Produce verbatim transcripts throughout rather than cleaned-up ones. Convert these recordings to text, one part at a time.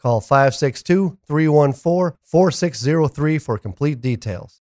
Call five six two, three one four, four six zero three for complete details.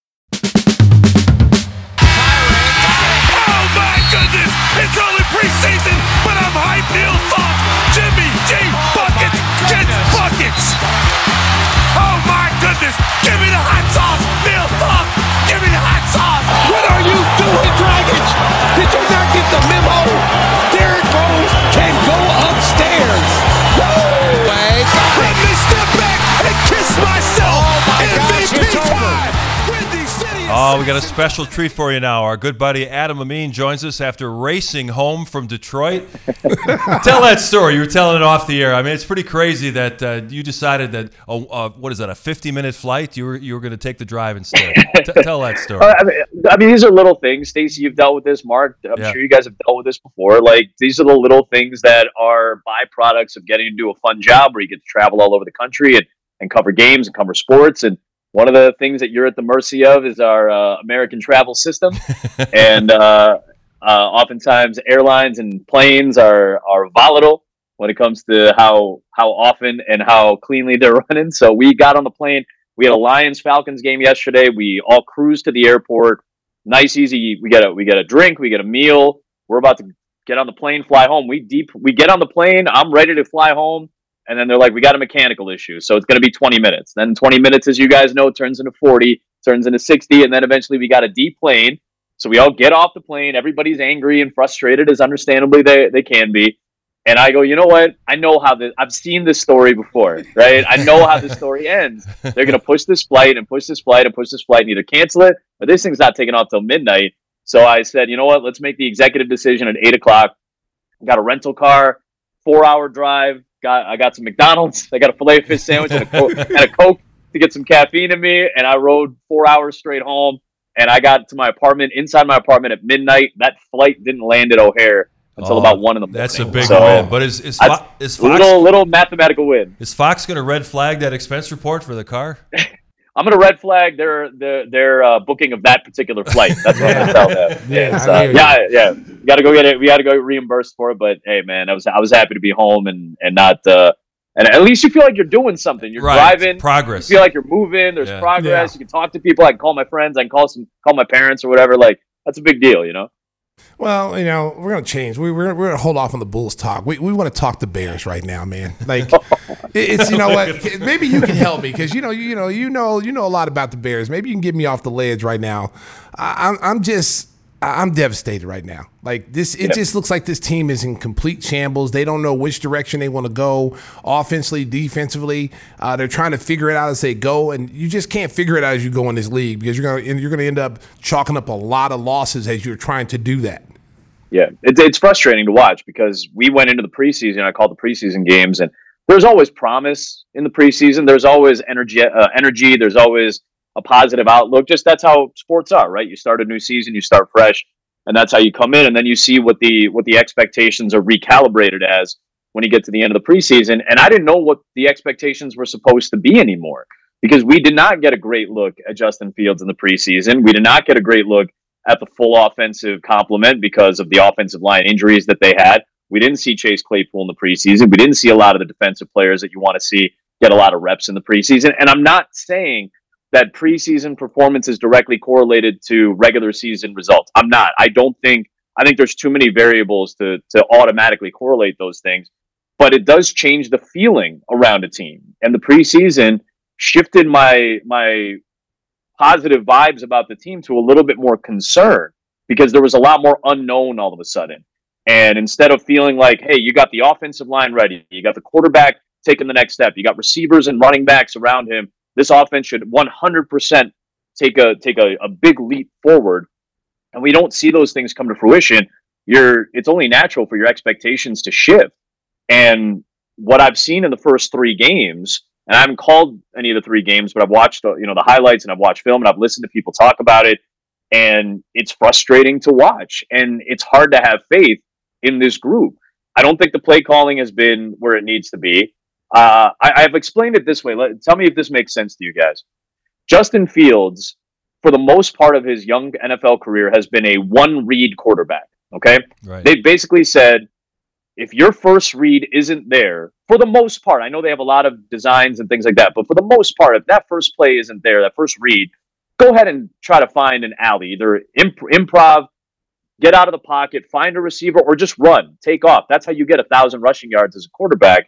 Goodness, it's only preseason, but I'm hyped. Neil Thought, Jimmy G Buckets, gets buckets. Oh my goodness, give me the hot sauce, Neil Thought, give me the hot sauce. What are you doing, Dragic? Did you not get the memo? Derrick Rose can go upstairs. Woo! Let me step back and kiss myself. Oh my gosh, it's over. Oh, we got a special treat for you now. Our good buddy Adam Amin joins us after racing home from Detroit. Tell that story. You were telling it off the air. I mean, it's pretty crazy that uh, you decided that, oh, uh, what is that, a fifty-minute flight? You were you were going to take the drive instead. T- tell that story. Uh, I, mean, I mean, these are little things. Stacy, you've dealt with this. Mark, I'm yeah. sure you guys have dealt with this before. Like, these are the little things that are byproducts of getting to do a fun job where you get to travel all over the country and, and cover games and cover sports. And one of the things that you're at the mercy of is our uh, American travel system. and uh, uh, oftentimes airlines and planes are, are volatile when it comes to how how often and how cleanly they're running. So we got on the plane. We had a Lions-Falcons game yesterday. We all cruised to the airport. Nice, easy. We got a, we got a drink. We get a meal. We're about to get on the plane, fly home. We deep. We get on the plane. I'm ready to fly home. And then they're like, we got a mechanical issue, so it's going to be twenty minutes. Then twenty minutes, as you guys know, turns into forty, turns into sixty, and then eventually we got a deplane. So we all get off the plane. Everybody's angry and frustrated, as understandably they, they can be. And I go, you know what? I know how this – I've seen this story before, right? I know how this story ends. They're going to push this flight and push this flight and push this flight and either cancel it, or this thing's not taking off till midnight. So I said, you know what? Let's make the executive decision at eight o'clock. Got a rental car, four-hour drive. Got I got some McDonald's. I got a filet fish sandwich and a, Coke, and a Coke to get some caffeine in me. And I rode four hours straight home. And I got to my apartment, inside my apartment at midnight. That flight didn't land at O'Hare until oh, about one in the morning. That's a big so, win. But is, is, Fo- I, is Fox little little mathematical win? Is Fox going to red flag that expense report for the car? I'm going to red flag their their, their uh, booking of that particular flight. That's what I'm going to tell them. Yeah, so, I mean, yeah, yeah. We got to go get it. We got to go reimbursed for it. But hey, man, I was I was happy to be home and and not uh, and at least you feel like you're doing something. You're right. Driving. Progress. You feel like you're moving. There's yeah. progress. Yeah. You can talk to people. I can call my friends. I can call some call my parents or whatever. Like that's a big deal, you know. Well, you know, we're going to change. We, we're we're going to hold off on the Bulls talk. We we want to talk the Bears right now, man. Like, it, it's, you know what, maybe you can help me because, you know, you know, you know, you know a lot about the Bears. Maybe you can get me off the ledge right now. I, I'm, I'm just, I'm devastated right now. Like this, it yeah. just looks like this team is in complete shambles. They don't know which direction they want to go offensively, defensively. Uh, they're trying to figure it out as they go, and you just can't figure it out as you go in this league because you're gonna you're gonna end up chalking up a lot of losses as you're trying to do that. Yeah, it, it's frustrating to watch because we went into the preseason. I called the preseason games, and there's always promise in the preseason. There's always energy. Uh, energy. There's always a positive outlook. Just that's how sports are, right? You start a new season, you start fresh. And that's how you come in, and then you see what the what the expectations are recalibrated as when you get to the end of the preseason. And I didn't know what the expectations were supposed to be anymore because we did not get a great look at Justin Fields in the preseason. We did not get a great look at the full offensive complement because of the offensive line injuries that they had. We didn't see Chase Claypool in the preseason. We didn't see a lot of the defensive players that you want to see get a lot of reps in the preseason. And I'm not saying that preseason performance is directly correlated to regular season results. I'm not. I don't think, I think there's too many variables to to automatically correlate those things. but it does change the feeling around a team. And the preseason shifted my my positive vibes about the team to a little bit more concern, because there was a lot more unknown all of a sudden. And instead of feeling like, hey, you got the offensive line ready, you got the quarterback taking the next step, you got receivers and running backs around him, this offense should one hundred percent take a take a, a big leap forward. And we don't see those things come to fruition. You're, it's only natural for your expectations to shift. And what I've seen in the first three games, and I haven't called any of the three games, but I've watched the, you know, the highlights, and I've watched film, and I've listened to people talk about it, and it's frustrating to watch. And it's hard to have faith in this group. I don't think the play calling has been where it needs to be. Uh, I, I've explained it this way. Let, tell me if this makes sense to you guys. Justin Fields, for the most part of his young N F L career, has been a one-read quarterback. Okay? Right. They've basically said, if your first read isn't there, for the most part, I know they have a lot of designs and things like that, but for the most part, if that first play isn't there, that first read, go ahead and try to find an alley, either imp- improv, get out of the pocket, find a receiver, or just run, take off. That's how you get a thousand rushing yards as a quarterback.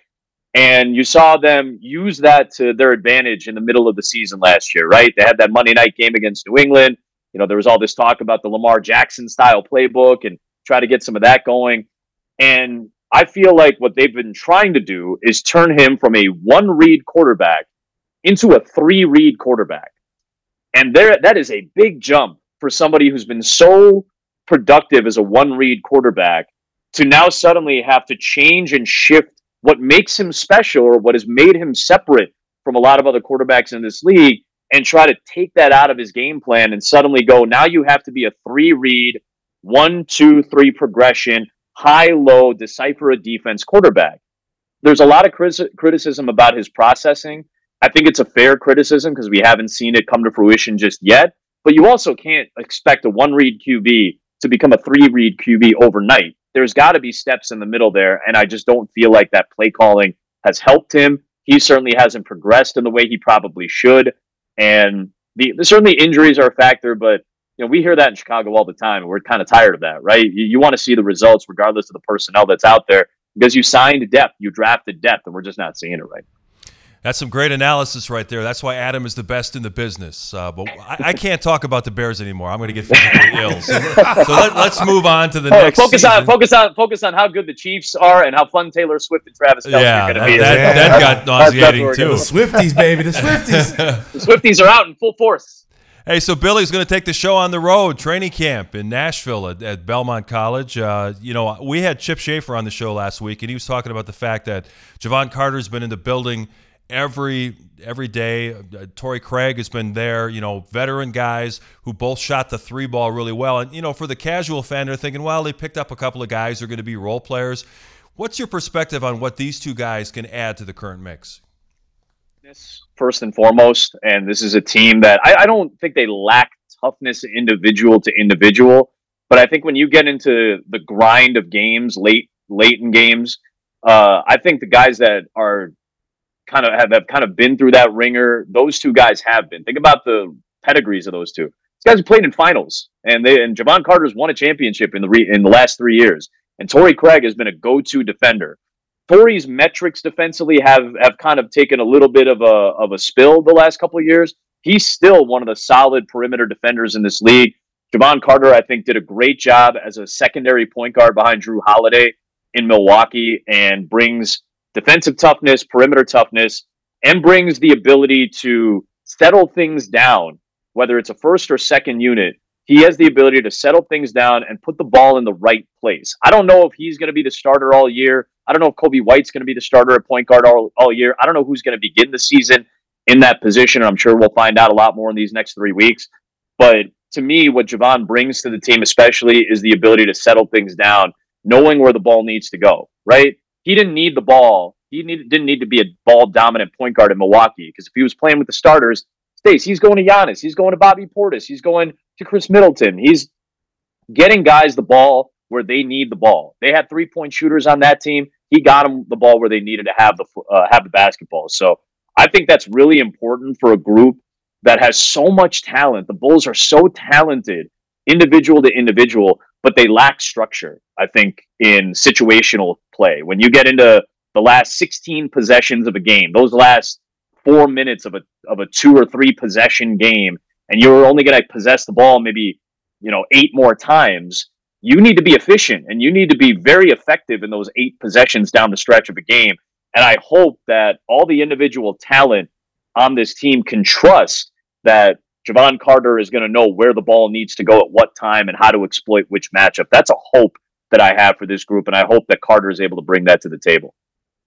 And you saw them use that to their advantage in the middle of the season last year, right? They had that Monday night game against New England. You know, there was all this talk about the Lamar Jackson style playbook and try to get some of that going. And I feel like what they've been trying to do is turn him from a one-read quarterback into a three-read quarterback. And there, that is a big jump for somebody who's been so productive as a one-read quarterback to now suddenly have to change and shift what makes him special, or what has made him separate from a lot of other quarterbacks in this league, and try to take that out of his game plan and suddenly go, now you have to be a three-read, one, two, three progression, high-low, decipher a defense quarterback. There's a lot of criticism about his processing. I think it's a fair criticism because we haven't seen it come to fruition just yet. But you also can't expect a one-read Q B to become a three-read Q B overnight. There's got to be steps in the middle there, and I just don't feel like that play calling has helped him. He certainly hasn't progressed in the way he probably should. And the, certainly injuries are a factor, but you know, we hear that in Chicago all the time, and we're kind of tired of that, right? You, you want to see the results regardless of the personnel that's out there, because you signed depth, you drafted depth, and we're just not seeing it right. That's some great analysis right there. That's why Adam is the best in the business. Uh, but I, I can't talk about the Bears anymore. I'm going to get physically ill. So, so let, let's move on to the right, next. Focus season. on focus on focus on how good the Chiefs are and how fun Taylor Swift and Travis Kelce yeah, are going to be. That, yeah, that, that got nauseating too. The Swifties, baby, the Swifties. The Swifties are out in full force. Hey, so Billy's going to take the show on the road, training camp in Nashville at, at Belmont College. Uh, you know, we had Chip Schaefer on the show last week, and he was talking about the fact that Javon Carter's been in the building every every day. Uh, Torrey Craig has been there, you know, veteran guys who both shot the three ball really well. And, you know, for the casual fan, they're thinking, well, they picked up a couple of guys who are going to be role players. What's your perspective on what these two guys can add to the current mix? First and foremost, and this is a team that I, I don't think they lack toughness individual to individual, but I think when you get into the grind of games, late late in games, uh, I think the guys that are kind of have, have kind of been through that ringer, those two guys have been. Think about the pedigrees of those two. These guys have played in finals, and they and Javon Carter's won a championship in the re, in the last three years, and Torrey Craig has been a go-to defender. Torrey's metrics defensively have, have kind of taken a little bit of a of a spill the last couple of years. He's still one of the solid perimeter defenders in this league. Javon Carter, I think, did a great job as a secondary point guard behind Jrue Holiday in Milwaukee, and brings defensive toughness, perimeter toughness, and brings the ability to settle things down, whether it's a first or second unit. He has the ability to settle things down and put the ball in the right place. I don't know if he's going to be the starter all year. I don't know if Kobe White's going to be the starter at point guard all, all year. I don't know who's going to begin the season in that position, and I'm sure we'll find out a lot more in these next three weeks. But to me, what Javon brings to the team especially is the ability to settle things down, knowing where the ball needs to go, right? He didn't need the ball. He need, didn't need to be a ball-dominant point guard in Milwaukee, because if he was playing with the starters, Stace, he's going to Giannis. He's going to Bobby Portis. He's going to Chris Middleton. He's getting guys the ball where they need the ball. They had three-point shooters on that team. He got them the ball where they needed to have the uh, have the basketball. So I think that's really important for a group that has so much talent. The Bulls are so talented, individual to individual, but they lack structure, I think, in situational play. When you get into the last sixteen possessions of a game, those last four minutes of a of a two or three possession game, and you're only going to possess the ball maybe, you know, eight more times, you need to be efficient and you need to be very effective in those eight possessions down the stretch of a game. And I hope that all the individual talent on this team can trust that Javon Carter is going to know where the ball needs to go at what time and how to exploit which matchup. That's a hope that I have for this group, and I hope that Carter is able to bring that to the table.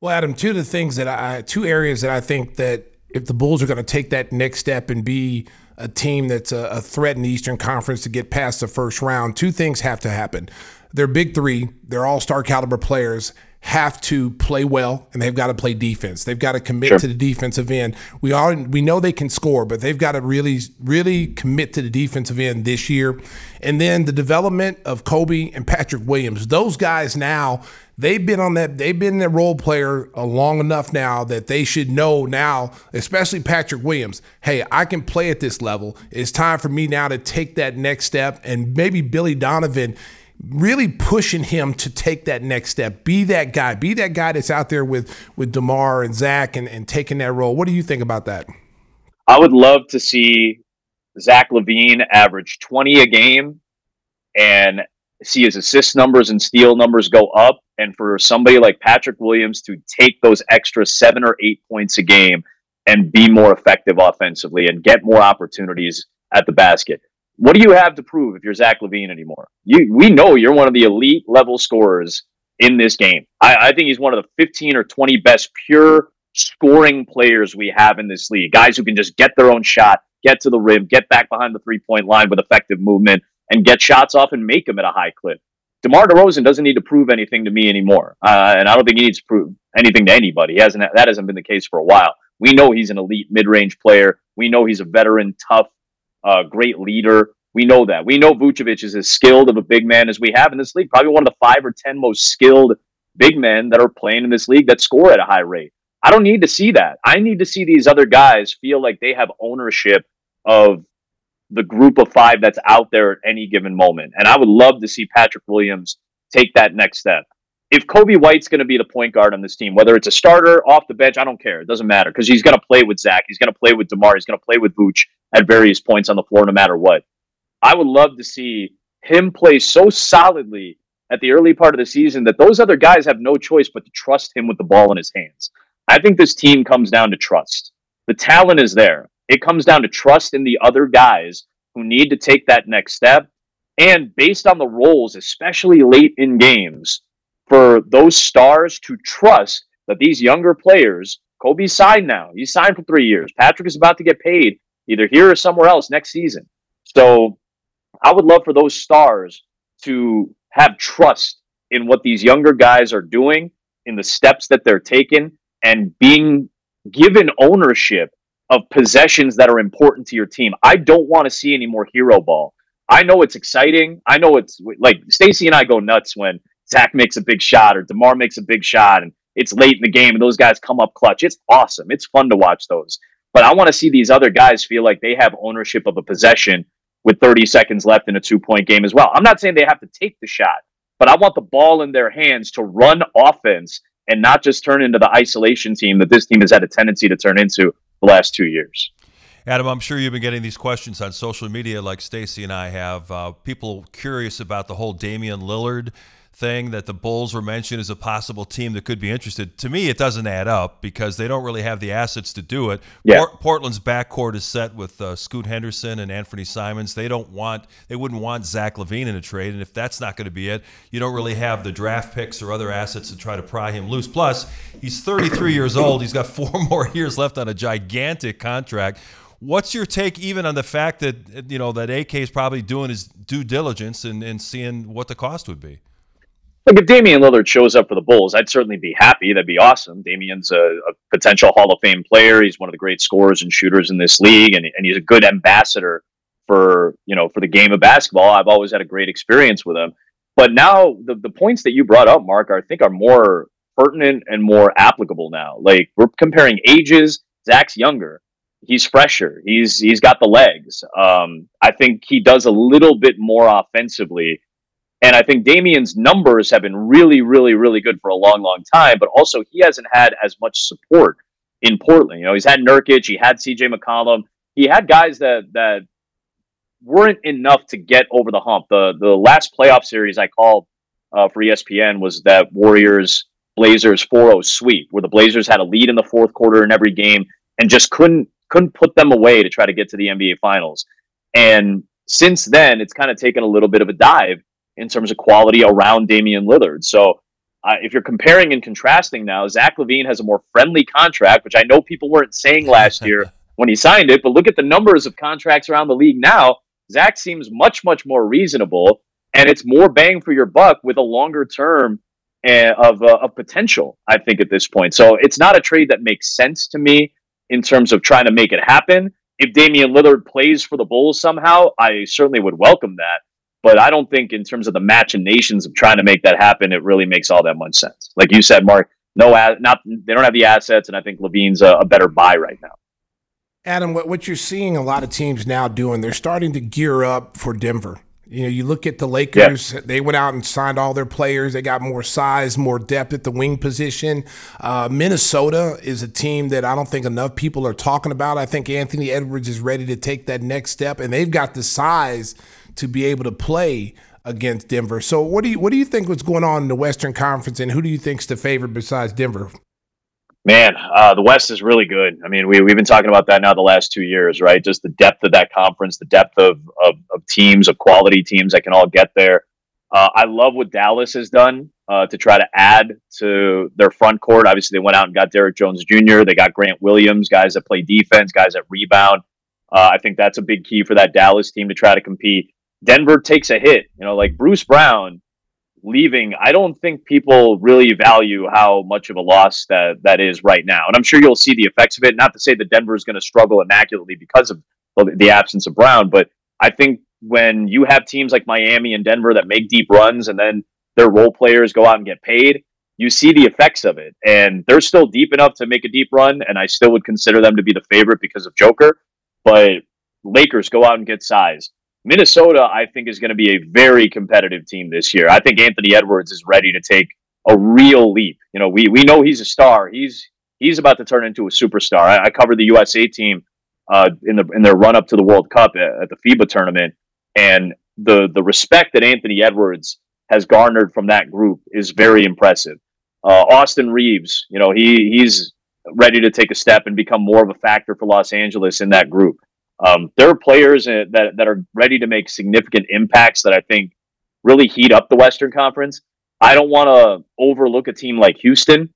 Well, Adam, two of the things that I, two areas that I think that if the Bulls are going to take that next step and be a team that's a, a threat in the Eastern Conference to get past the first round, two things have to happen. Their big three, their all-star caliber players, have to play well, and they've got to play defense. They've got to commit sure. to the defensive end. We all we know they can score, but they've got to really, really commit to the defensive end this year. And then the development of Kobe and Patrick Williams. Those guys now, they've been on that, they've been that role player long enough now that they should know now, especially Patrick Williams, hey, I can play at this level. It's time for me now to take that next step. And maybe Billy Donovan really pushing him to take that next step, be that guy, be that guy that's out there with, with DeMar and Zach and, and taking that role. What do you think about that? I would love to see Zach LaVine average twenty a game and see his assist numbers and steal numbers go up, and for somebody like Patrick Williams to take those extra seven or eight points a game and be more effective offensively and get more opportunities at the basket. What do you have to prove if you're Zach LaVine anymore? You, we know you're one of the elite level scorers in this game. I, I think he's one of the fifteen or twenty best pure scoring players we have in this league. Guys who can just get their own shot, get to the rim, get back behind the three-point line with effective movement, and get shots off and make them at a high clip. DeMar DeRozan doesn't need to prove anything to me anymore. Uh, and I don't think he needs to prove anything to anybody. He hasn't, that hasn't been the case for a while. We know he's an elite mid-range player. We know he's a veteran, tough, Uh, great leader. We know that. We know Vucevic is as skilled of a big man as we have in this league. Probably one of the five or ten most skilled big men that are playing in this league that score at a high rate. I don't need to see that. I need to see these other guys feel like they have ownership of the group of five that's out there at any given moment. And I would love to see Patrick Williams take that next step. If Kobe White's going to be the point guard on this team, whether it's a starter, off the bench, I don't care. It doesn't matter because he's going to play with Zach. He's going to play with DeMar. He's going to play with Vooch at various points on the floor no matter what. I would love to see him play so solidly at the early part of the season that those other guys have no choice but to trust him with the ball in his hands. I think this team comes down to trust. The talent is there. It comes down to trust in the other guys who need to take that next step. And based on the roles, especially late in games, for those stars to trust that these younger players, Kobe's signed now. He's signed for three years. Patrick is about to get paid either here or somewhere else next season. So I would love for those stars to have trust in what these younger guys are doing, in the steps that they're taking, and being given ownership of possessions that are important to your team. I don't want to see any more hero ball. I know it's exciting. I know it's like Stacy and I go nuts when Zach makes a big shot or DeMar makes a big shot and it's late in the game and those guys come up clutch. It's awesome. It's fun to watch those. But I want to see these other guys feel like they have ownership of a possession with thirty seconds left in a two-point game as well. I'm not saying they have to take the shot, but I want the ball in their hands to run offense and not just turn into the isolation team that this team has had a tendency to turn into the last two years. Adam, I'm sure you've been getting these questions on social media like Stacy and I have. Uh, people curious about the whole Damian Lillard thing that the Bulls were mentioned as a possible team that could be interested. To me, it doesn't add up because they don't really have the assets to do it. Yeah. Port- Portland's backcourt is set with uh, Scoot Henderson and Anthony Simons. They don't want, they wouldn't want Zach LaVine in a trade, and if that's not going to be it, you don't really have the draft picks or other assets to try to pry him loose. Plus, he's thirty-three years old. He's got four more years left on a gigantic contract. What's your take even on the fact that, you know, that A K is probably doing his due diligence and, and seeing what the cost would be? Like, if Damian Lillard shows up for the Bulls, I'd certainly be happy. That'd be awesome. Damian's a, a potential Hall of Fame player. He's one of the great scorers and shooters in this league, and, and he's a good ambassador for, you know, for the game of basketball. I've always had a great experience with him. But now the, the points that you brought up, Mark, are, I think are more pertinent and more applicable now. Like, we're comparing ages. Zach's younger. He's fresher. He's he's got the legs. Um, I think he does a little bit more offensively And I think Damian's numbers have been really, really, really good for a long, long time. But also, he hasn't had as much support in Portland. You know, he's had Nurkic, he had C J McCollum, he had guys that that weren't enough to get over the hump. The the last playoff series I called uh, for E S P N was that Warriors Blazers four oh sweep, where the Blazers had a lead in the fourth quarter in every game and just couldn't couldn't put them away to try to get to the N B A Finals. And since then, it's kind of taken a little bit of a dive in terms of quality around Damian Lillard. So uh, if you're comparing and contrasting now, Zach LaVine has a more friendly contract, which I know people weren't saying last year when he signed it, but look at the numbers of contracts around the league now. Zach seems much, much more reasonable, and it's more bang for your buck with a longer term uh, of, uh, of potential, I think, at this point. So it's not a trade that makes sense to me in terms of trying to make it happen. If Damian Lillard plays for the Bulls somehow, I certainly would welcome that. But I don't think in terms of the machinations of trying to make that happen, it really makes all that much sense. Like you said, Mark, no, not they don't have the assets, and I think LaVine's a, a better buy right now. Adam, what, what you're seeing a lot of teams now doing, they're starting to gear up for Denver. You know, you look at the Lakers, yeah. They went out and signed all their players. They got more size, more depth at the wing position. Uh, Minnesota is a team that I don't think enough people are talking about. I think Anthony Edwards is ready to take that next step, and they've got the size to be able to play against Denver. So what do you what do you think was going on in the Western Conference, and who do you think's the favorite besides Denver? Man, uh, the West is really good. I mean, we, we've been talking about that now the last two years, right? Just the depth of that conference, the depth of of, of teams, of quality teams that can all get there. Uh, I love what Dallas has done uh, to try to add to their front court. Obviously, they went out and got Derrick Jones Junior They got Grant Williams, guys that play defense, guys that rebound. Uh, I think that's a big key for that Dallas team to try to compete. Denver takes a hit, you know, like Bruce Brown leaving. I don't think people really value how much of a loss that that is right now. And I'm sure you'll see the effects of it. Not to say that Denver is going to struggle immaculately because of the absence of Brown, but I think when you have teams like Miami and Denver that make deep runs and then their role players go out and get paid, you see the effects of it. And they're still deep enough to make a deep run, and I still would consider them to be the favorite because of Joker. But Lakers go out and get size. Minnesota, I think, is going to be a very competitive team this year. I think Anthony Edwards is ready to take a real leap. You know, we we know he's a star. He's he's about to turn into a superstar. I, I covered the U S A team uh, in the in their run up to the World Cup at, at the FIBA tournament, and the the respect that Anthony Edwards has garnered from that group is very impressive. Uh, Austin Reeves, you know, he he's ready to take a step and become more of a factor for Los Angeles in that group. Um, there are players that that are ready to make significant impacts that I think really heat up the Western Conference. I don't want to overlook a team like Houston.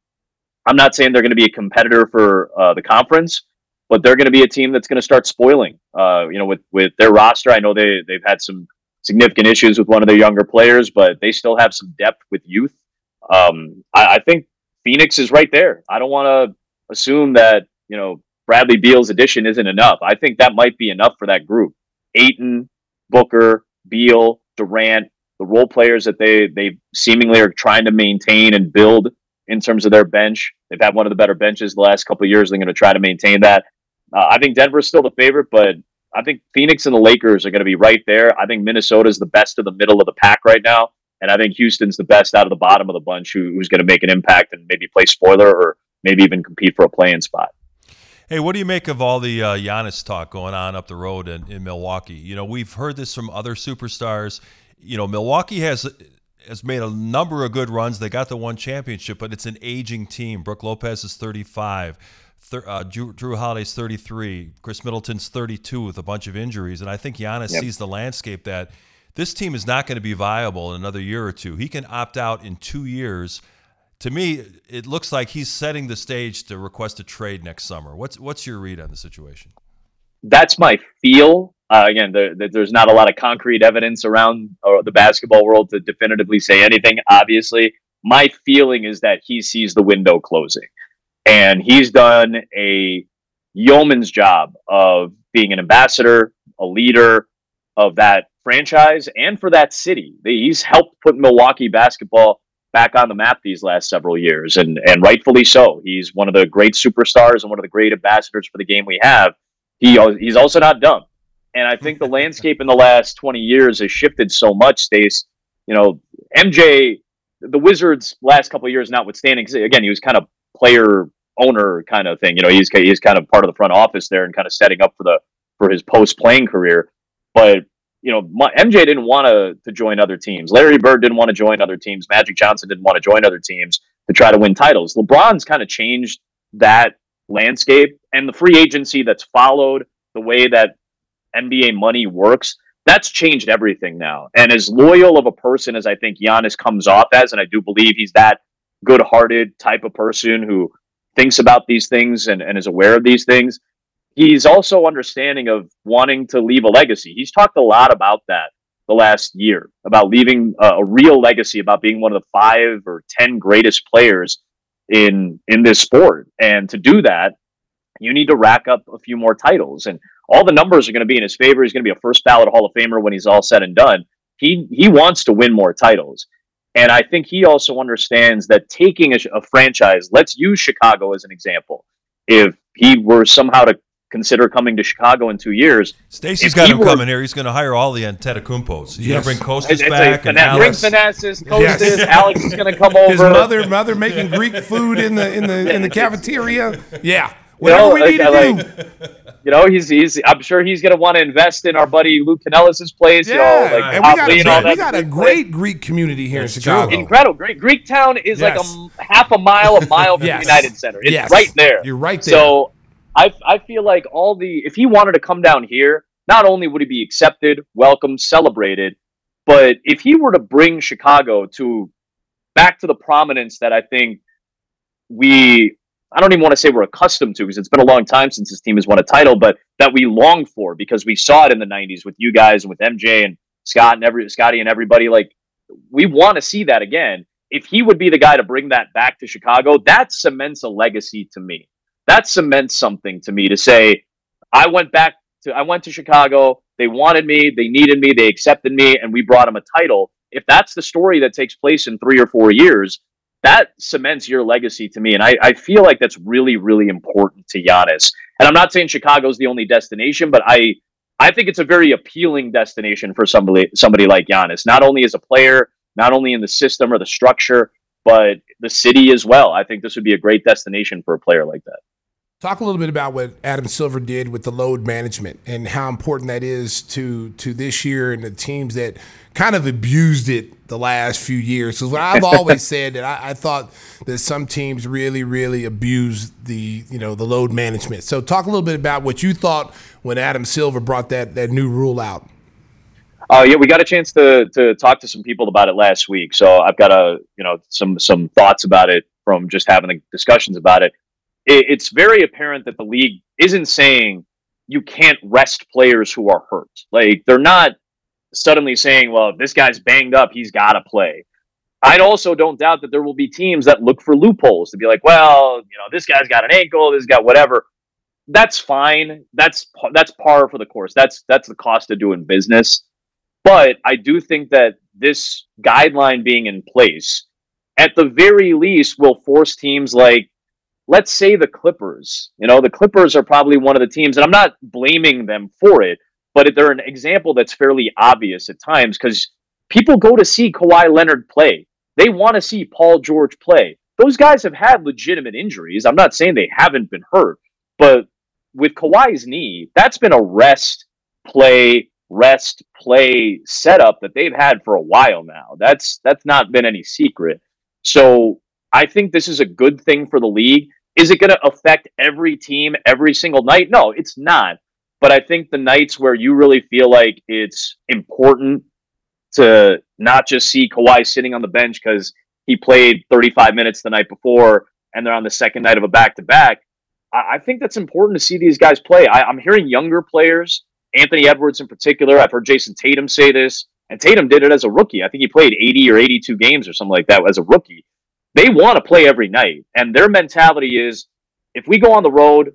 I'm not saying they're going to be a competitor for uh, the conference, but they're going to be a team that's going to start spoiling. Uh, you know, with with their roster, I know they they've had some significant issues with one of their younger players, but they still have some depth with youth. Um, I, I think Phoenix is right there. I don't want to assume that, you know, Bradley Beal's addition isn't enough. I think that might be enough for that group. Ayton, Booker, Beal, Durant, the role players that they they seemingly are trying to maintain and build in terms of their bench. They've had one of the better benches the last couple of years. They're going to try to maintain that. Uh, I think Denver's still the favorite, but I think Phoenix and the Lakers are going to be right there. I think Minnesota's the best of the middle of the pack right now, and I think Houston's the best out of the bottom of the bunch who, who's going to make an impact and maybe play spoiler or maybe even compete for a play-in spot. Hey, what do you make of all the uh, Giannis talk going on up the road in, in Milwaukee? You know, we've heard this from other superstars. You know, Milwaukee has has made a number of good runs. They got the one championship, but it's an aging team. Brooke Lopez is thirty-five. Thir- uh, Jrue, Jrue Holiday's thirty-three. Chris Middleton's thirty-two with a bunch of injuries. And I think Giannis yep. sees the landscape that this team is not going to be viable in another year or two. He can opt out in two years. To me, it looks like he's setting the stage to request a trade next summer. What's what's your read on the situation? That's my feel. Uh, again, there, there's not a lot of concrete evidence around or the basketball world to definitively say anything, obviously. My feeling is that he sees the window closing. And he's done a yeoman's job of being an ambassador, a leader of that franchise, and for that city. He's helped put Milwaukee basketball back on the map these last several years, and and rightfully so. He's one of the great superstars and one of the great ambassadors for the game we have. He He's also not dumb. And I think the landscape in the last twenty years has shifted so much, Stace. you know, M J, the Wizards last couple of years notwithstanding, because again, he was kind of player owner kind of thing. You know, he's he's kind of part of the front office there and kind of setting up for the for his post playing career. But you know, M J didn't want to to join other teams. Larry Bird didn't want to join other teams. Magic Johnson didn't want to join other teams to try to win titles. LeBron's kind of changed that landscape, and the free agency that's followed, the way that N B A money works, that's changed everything now. And as loyal of a person as I think Giannis comes off as, and I do believe he's that good-hearted type of person who thinks about these things and, and is aware of these things, he's also understanding of wanting to leave a legacy. He's talked a lot about that the last year, about leaving a, a real legacy, about being one of the five or ten greatest players in in this sport. And to do that, you need to rack up a few more titles. And all the numbers are going to be in his favor. He's going to be a first ballot Hall of Famer when he's all said and done. He he wants to win more titles. And I think he also understands that taking a, a franchise, let's use Chicago as an example. If he were somehow to consider coming to Chicago in two years. Stacy's got him were, coming here. He's going to hire all the Antetokounmpos. He's yes. going to bring Kostas it's back. A, and Alex. Bring Thanasis, Kostas. Yes. Alex is going to come over. His mother, mother making Greek food in the in the in the cafeteria. Yeah. Whatever you know, we need I, to do. Like, you know, he's he's. I'm sure he's going to want to invest in our buddy Luke Kanellis' place. Yeah, you know, like, and we got, a, and all we that got a great Greek community here it's in Chicago. True. Incredible, great Greek town is yes. like a half a mile, a mile from yes. the United Center. It's yes. right there. You're right there. So I I feel like all the if he wanted to come down here, not only would he be accepted, welcomed, celebrated, but if he were to bring Chicago to back to the prominence that I think we. I don't even want to say we're accustomed to because it's been a long time since this team has won a title, but that we long for because we saw it in the nineties with you guys and with M J and Scott and every Scotty and everybody. Like, we want to see that again. If he would be the guy to bring that back to Chicago, that cements a legacy to me. That cements something to me to say, I went back to, I went to Chicago. They wanted me. They needed me. They accepted me. And we brought them a title. If that's the story that takes place in three or four years, that cements your legacy to me. And I, I feel like that's really, really important to Giannis. And I'm not saying Chicago's the only destination, but I I think it's a very appealing destination for somebody somebody like Giannis, not only as a player, not only in the system or the structure, but the city as well. I think this would be a great destination for a player like that. Talk a little bit about what Adam Silver did with the load management and how important that is to to this year and the teams that kind of abused it the last few years. Because I've always said that I, I thought that some teams really, really abused the you know the load management. So talk a little bit about what you thought when Adam Silver brought that that new rule out. Oh uh, yeah, we got a chance to to talk to some people about it last week. So I've got a you know some some thoughts about it from just having the discussions about it. It's very apparent that the league isn't saying you can't rest players who are hurt. Like, they're not suddenly saying, well, if this guy's banged up, he's got to play. I also don't doubt that there will be teams that look for loopholes to be like, well, you know, this guy's got an ankle, this guy, whatever. That's fine. That's that's par for the course. That's that's the cost of doing business. But I do think that this guideline being in place, at the very least, will force teams like, let's say the Clippers, you know, the Clippers are probably one of the teams, and I'm not blaming them for it, but they're an example that's fairly obvious at times because people go to see Kawhi Leonard play. They want to see Paul George play. Those guys have had legitimate injuries. I'm not saying they haven't been hurt, but with Kawhi's knee, that's been a rest, play, rest, play setup that they've had for a while now. That's that's not been any secret. So I think this is a good thing for the league. Is it going to affect every team every single night? No, it's not. But I think the nights where you really feel like it's important to not just see Kawhi sitting on the bench because he played thirty-five minutes the night before and they're on the second night of a back-to-back, I, I think that's important to see these guys play. I- I'm hearing younger players, Anthony Edwards in particular. I've heard Jason Tatum say this, and Tatum did it as a rookie. I think he played eighty or eighty-two games or something like that as a rookie. They want to play every night, and their mentality is, if we go on the road,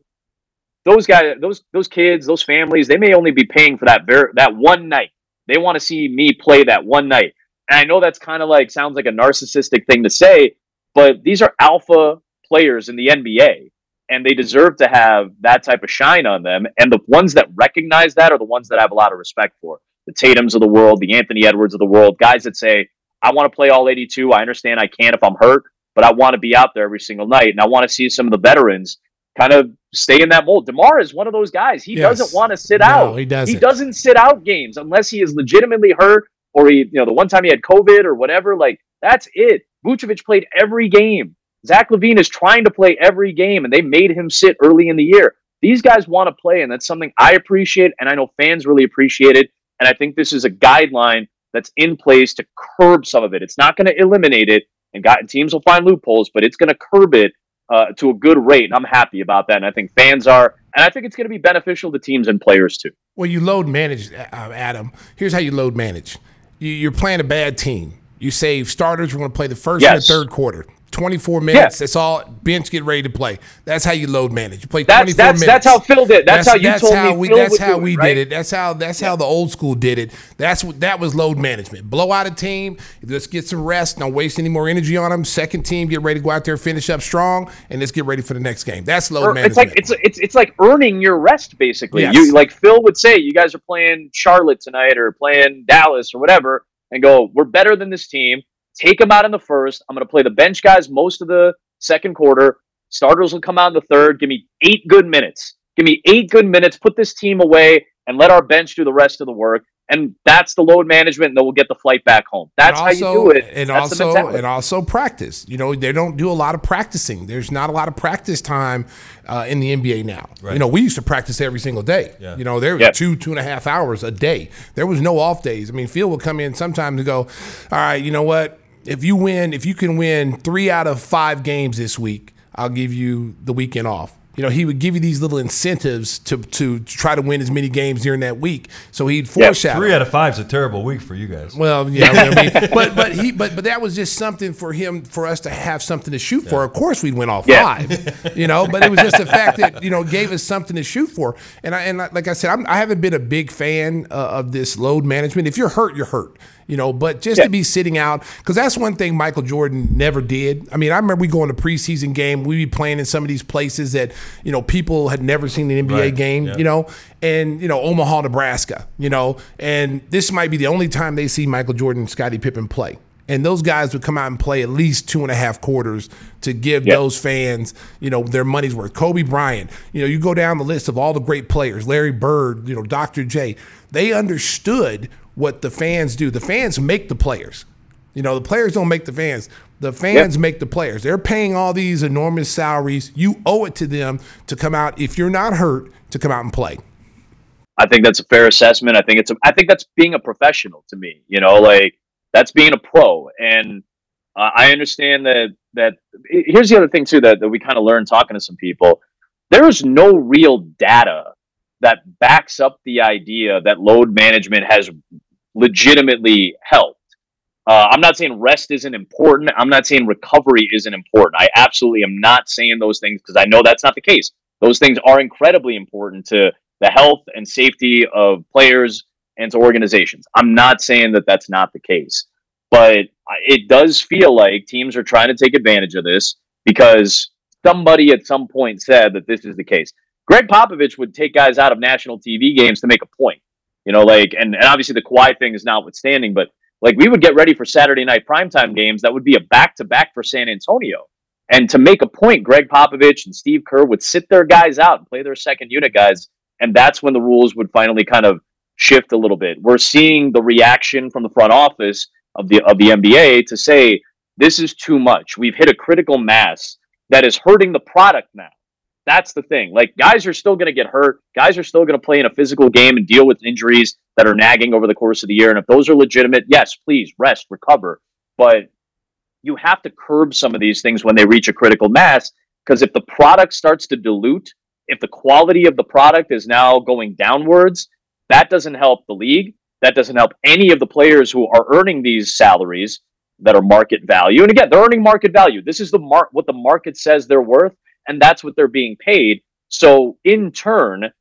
those guys, those those kids, those families, they may only be paying for that ver- that one night. They want to see me play that one night. And I know that's kind of like, sounds like a narcissistic thing to say, but these are alpha players in the N B A, and they deserve to have that type of shine on them. And the ones that recognize that are the ones that I have a lot of respect for. The Tatums of the world, the Anthony Edwards of the world, guys that say, I want to play all eighty-two. I understand I can't if I'm hurt, but I want to be out there every single night. And I want to see some of the veterans kind of stay in that mold. DeMar is one of those guys. He yes. doesn't want to sit no, out. He doesn't. He doesn't sit out games unless he is legitimately hurt or he, you know, the one time he had COVID or whatever. Like, that's it. Vucevic played every game. Zach LaVine is trying to play every game, and they made him sit early in the year. These guys want to play, and that's something I appreciate, and I know fans really appreciate it. And I think this is a guideline that's in place to curb some of it. It's not going to eliminate it, and got, teams will find loopholes, but it's going to curb it uh, to a good rate, and I'm happy about that, and I think fans are. And I think it's going to be beneficial to teams and players, too. Well, you load manage, uh, Adam. Here's how you load manage. You're playing a bad team. You say starters are going to play the first yes. and the third quarter. twenty-four minutes. Yeah. That's all. Bench, get ready to play. That's how you load manage. You play that's, twenty-four that's, minutes. That's how Phil did it. That's, that's how you that's told how me. We, Phil that's how we it, right? did it. That's how that's yeah. how the old school did it. That's what that was load management. Blow out a team. Let's get some rest. Don't waste any more energy on them. Second team, get ready to go out there, finish up strong, and let's get ready for the next game. That's load or, management. It's like it's it's it's like earning your rest basically. Yes. You like Phil would say, you guys are playing Charlotte tonight or playing Dallas or whatever, and go, we're better than this team. Take them out in the first. I'm going to play the bench guys most of the second quarter. Starters will come out in the third. Give me eight good minutes. Give me eight good minutes. Put this team away and let our bench do the rest of the work. And that's the load management, and then we'll get the flight back home. That's also, how you do it. And that's also, the mentality. And also practice. You know, they don't do a lot of practicing. There's not a lot of practice time uh, in the N B A now. Right. You know, we used to practice every single day. Yeah. You know, there were yep. two, two and a half hours a day. There was no off days. I mean, Phil would come in sometimes and go, all right, you know what? If you win, if you can win three out of five games this week, I'll give you the weekend off. You know, he would give you these little incentives to to try to win as many games during that week. So he'd foreshadow. Yeah, three out of five is a terrible week for you guys. Well, yeah, I mean, but but he but but that was just something for him for us to have something to shoot for. Yeah. Of course, we went off yeah. five, you know. But it was just the fact that you know gave us something to shoot for. And I and like I said, I'm, I haven't been a big fan uh, of this load management. If you're hurt, you're hurt. You know, but just yeah. to be sitting out, because that's one thing Michael Jordan never did. I mean, I remember we going to preseason game, we'd be playing in some of these places that, you know, people had never seen an N B A right. game, yeah. you know, and, you know, Omaha, Nebraska, you know, and this might be the only time they see Michael Jordan and Scottie Pippen play. And those guys would come out and play at least two and a half quarters to give yep. those fans, you know, their money's worth. Kobe Bryant, you know, you go down the list of all the great players, Larry Bird, you know, Doctor J, they understood what the fans do. The fans make the players. You know, the players don't make the fans. The fans yep. make the players. They're paying all these enormous salaries. You owe it to them to come out, if you're not hurt, to come out and play. I think that's a fair assessment. I think it's. A, I think that's being a professional to me, you know, like, that's being a pro, and uh, I understand that. That here's the other thing too that, that we kind of learned talking to some people. There is no real data that backs up the idea that load management has legitimately helped. Uh, I'm not saying rest isn't important. I'm not saying recovery isn't important. I absolutely am not saying those things because I know that's not the case. Those things are incredibly important to the health and safety of players and to organizations. I'm not saying that that's not the case, but it does feel like teams are trying to take advantage of this because somebody at some point said that this is the case. Greg Popovich would take guys out of national T V games to make a point, you know, like, and, and obviously the Kawhi thing is notwithstanding, but like we would get ready for Saturday night primetime games. That would be a back-to-back for San Antonio. And to make a point, Greg Popovich and Steve Kerr would sit their guys out and play their second unit guys. And that's when the rules would finally kind of shift a little bit. We're seeing the reaction from the front office of the of the N B A to say this is too much. We've hit a critical mass that is hurting the product now. That's the thing. Like, guys are still going to get hurt. Guys are still going to play in a physical game and deal with injuries that are nagging over the course of the year. And if those are legitimate, yes, please rest, recover. But you have to curb some of these things when they reach a critical mass, because if the product starts to dilute, if the quality of the product is now going downwards, that doesn't help the league. That doesn't help any of the players who are earning these salaries that are market value. And again, they're earning market value. This is the mar- what the market says they're worth, and that's what they're being paid. So in turn,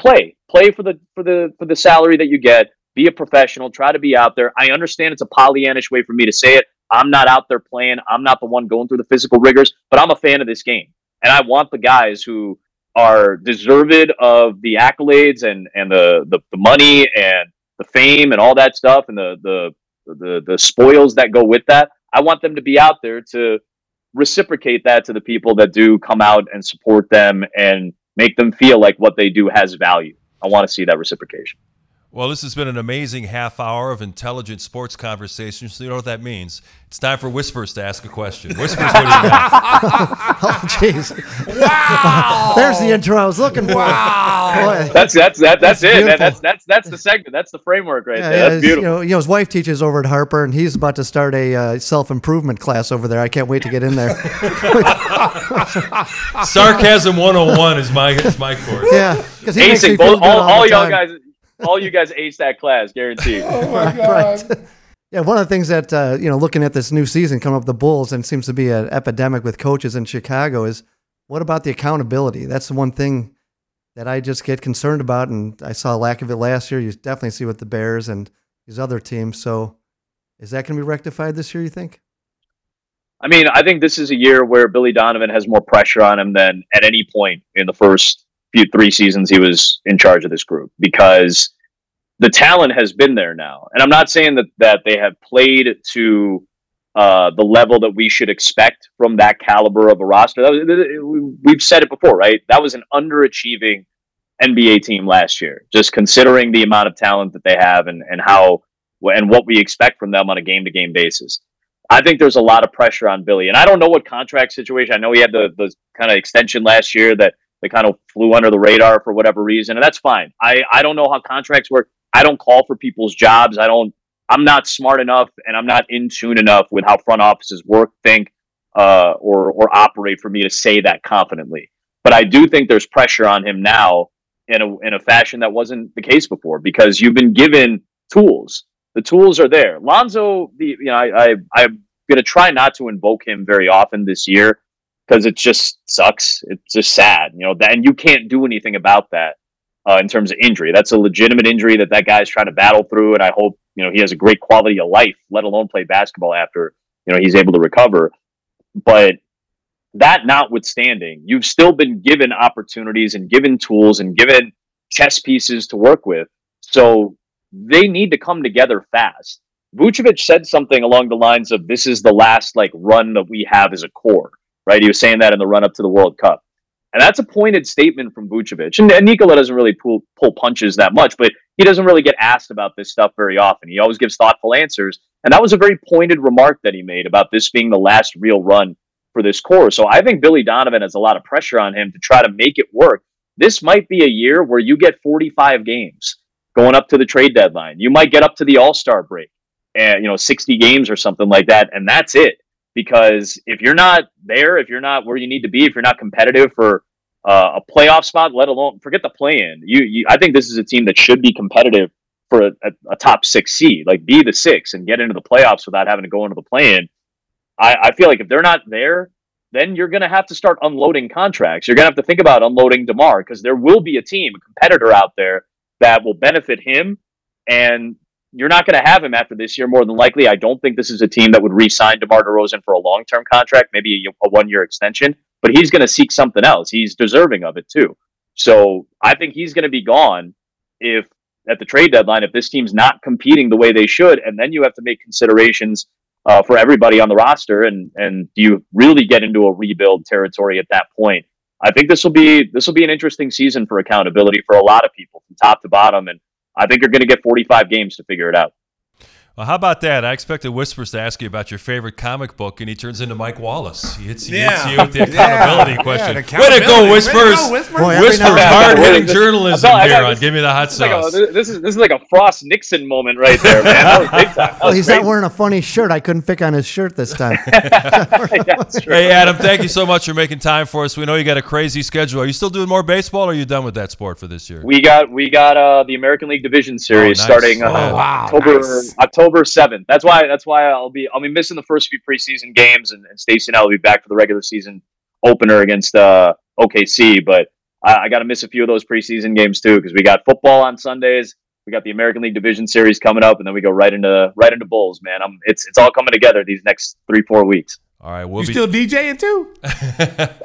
play. Play for the for the for the salary that you get. Be a professional. Try to be out there. I understand it's a Pollyannish way for me to say it. I'm not out there playing. I'm not the one going through the physical rigors, but I'm a fan of this game. And I want the guys who are deserved of the accolades and, and the, the, the money and the fame and all that stuff and the, the the the spoils that go with that. I want them to be out there to reciprocate that to the people that do come out and support them and make them feel like what they do has value. I want to see that reciprocation. Well, this has been an amazing half hour of intelligent sports conversations. You know what that means. It's time for Whispers to ask a question. Whispers, what do you got? Oh, jeez. Wow. There's the intro I was looking for. Wow. Boy. That's that's that that's, that's it. That, that's that's that's the segment. That's the framework right yeah, there. That's beautiful. You know, you know, his wife teaches over at Harper, and he's about to start a uh, self-improvement class over there. I can't wait to get in there. Sarcasm one oh one is my, is my course. Yeah. He makes me feel good all, all, all y'all guys... All you guys ace that class, guaranteed. Oh, my right, God. Right. Yeah, one of the things that, uh, you know, looking at this new season coming up, the Bulls, and seems to be an epidemic with coaches in Chicago, is what about the accountability? That's the one thing that I just get concerned about, and I saw a lack of it last year. You definitely see with the Bears and these other teams. So is that going to be rectified this year, you think? I mean, I think this is a year where Billy Donovan has more pressure on him than at any point in the first few three seasons he was in charge of this group, because the talent has been there now. And I'm not saying that that they have played to uh, the level that we should expect from that caliber of a roster. That was, we've said it before, right? That was an underachieving N B A team last year, just considering the amount of talent that they have and, and how and what we expect from them on a game-to-game basis. I think there's a lot of pressure on Billy. And I don't know what contract situation. I know he had the, the kind of extension last year that they kind of flew under the radar for whatever reason, and that's fine. I, I don't know how contracts work. I don't call for people's jobs. I don't. I'm not smart enough, and I'm not in tune enough with how front offices work, think, uh, or or operate for me to say that confidently. But I do think there's pressure on him now in a in a fashion that wasn't the case before, because you've been given tools. The tools are there. Lonzo, the, you know, I, I I'm gonna try not to invoke him very often this year, because it just sucks. It's just sad, you know, that, and you can't do anything about that uh, in terms of injury. That's a legitimate injury that that guy's trying to battle through. And I hope, you know, he has a great quality of life, let alone play basketball after, you know, he's able to recover. But that notwithstanding, you've still been given opportunities and given tools and given chess pieces to work with. So they need to come together fast. Vucevic said something along the lines of, this is the last like run that we have as a core. Right, he was saying that in the run-up to the World Cup. And that's a pointed statement from Vucevic. And, and Nikola doesn't really pull, pull punches that much, but he doesn't really get asked about this stuff very often. He always gives thoughtful answers. And that was a very pointed remark that he made about this being the last real run for this core. So I think Billy Donovan has a lot of pressure on him to try to make it work. This might be a year where you get forty-five games going up to the trade deadline. You might get up to the All-Star break, and, you know, sixty games or something like that, and that's it. Because if you're not there, if you're not where you need to be, if you're not competitive for uh, a playoff spot, let alone forget the play-in, you, you, I think this is a team that should be competitive for a, a, a top six seed, like be the six and get into the playoffs without having to go into the play-in. I, I feel like if they're not there, then you're going to have to start unloading contracts. You're going to have to think about unloading DeMar, because there will be a team, a competitor out there that will benefit him, and you're not going to have him after this year, more than likely. I don't think this is a team that would re-sign DeMar DeRozan for a long-term contract, maybe a, a one-year extension, but he's going to seek something else. He's deserving of it, too. So I think he's going to be gone if at the trade deadline, if this team's not competing the way they should, and then you have to make considerations uh, for everybody on the roster, and and do you really get into a rebuild territory at that point? I think this will be this will be an interesting season for accountability for a lot of people, from top to bottom, and I think you're going to get forty-five games to figure it out. Well, how about that? I expected Whispers to ask you about your favorite comic book, and he turns into Mike Wallace. He hits, he yeah. hits you with the accountability yeah. question. Yeah, accountability. Way to go, Whispers! Way to go, Whispers, Boy, Whispers hard-hitting journalism I I here on Give Me the Hot Sauce. Like a, this is this is like a Frost-Nixon moment right there, man. That was big time. That well, was he's crazy. Not wearing a funny shirt. I couldn't pick on his shirt this time. Hey, Adam, thank you so much for making time for us. We know you got a crazy schedule. Are you still doing more baseball, or are you done with that sport for this year? We got we got uh, the American League Division Series oh, nice. starting uh, oh, wow, October. Nice. October October seventh. That's why that's why I'll be I'll be missing the first few preseason games, and, and Stacy and I will be back for the regular season opener against uh, O K C. But I, I got to miss a few of those preseason games too, because we got football on Sundays, we got the American League Division Series coming up, and then we go right into right into Bulls. Man, I'm it's it's all coming together these next three four weeks. All right, we'll you be still DJing too?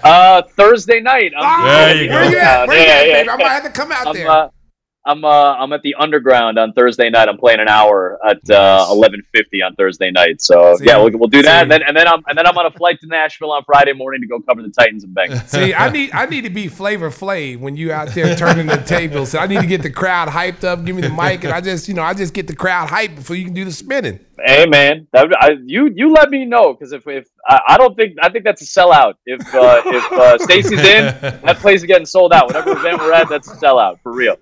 uh, Thursday night. I'm oh, there you go. Where you at? Where yeah, you at, yeah, baby? Yeah. I might have to come out I'm, there. Uh, I'm uh, I'm at the Underground on Thursday night. I'm playing an hour at uh, eleven fifty on Thursday night. So see, yeah, we'll, we'll do see. that, and then and then I'm and then I'm on a flight to Nashville on Friday morning to go cover the Titans and Bengals. See, I need I need to be Flavor Flav when you out there turning the tables. So I need to get the crowd hyped up. Give me the mic, and I just you know I just get the crowd hyped before you can do the spinning. Hey man, that, I, you you let me know because if if I, I don't think I think that's a sellout. If uh, if uh, Stacy's in, that place is getting sold out. Whatever event we're at, that's a sellout for real.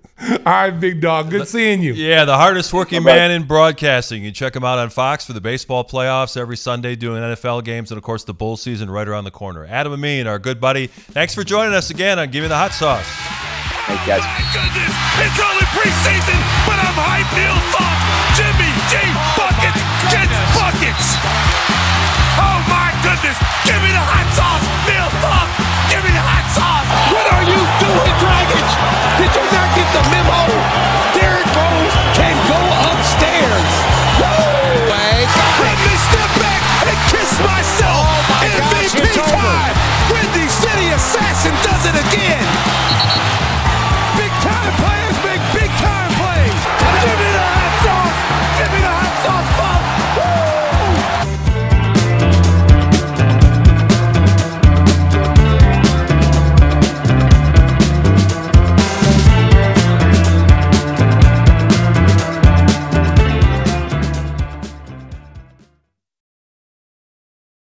All right, big dog. Good seeing you. Yeah, the hardest working man in broadcasting. You check him out on Fox for the baseball playoffs every Sunday, doing N F L games, and of course the Bull season right around the corner. Adam Amin, our good buddy. Thanks for joining us again on Give Me the Hot Sauce. Thanks, guys. Oh my goodness, it's only preseason, but I'm hyped. Neil Fox, Jimmy G. Gets buckets. Oh my goodness. Give me the hot sauce, Bill Buck. Give me the hot sauce. What are you doing, Dragic? Did you not get the memo? Derrick Rose can go upstairs. Woo! Let me step back and kiss myself. Oh my M V P gosh, time. When the city assassin does it again.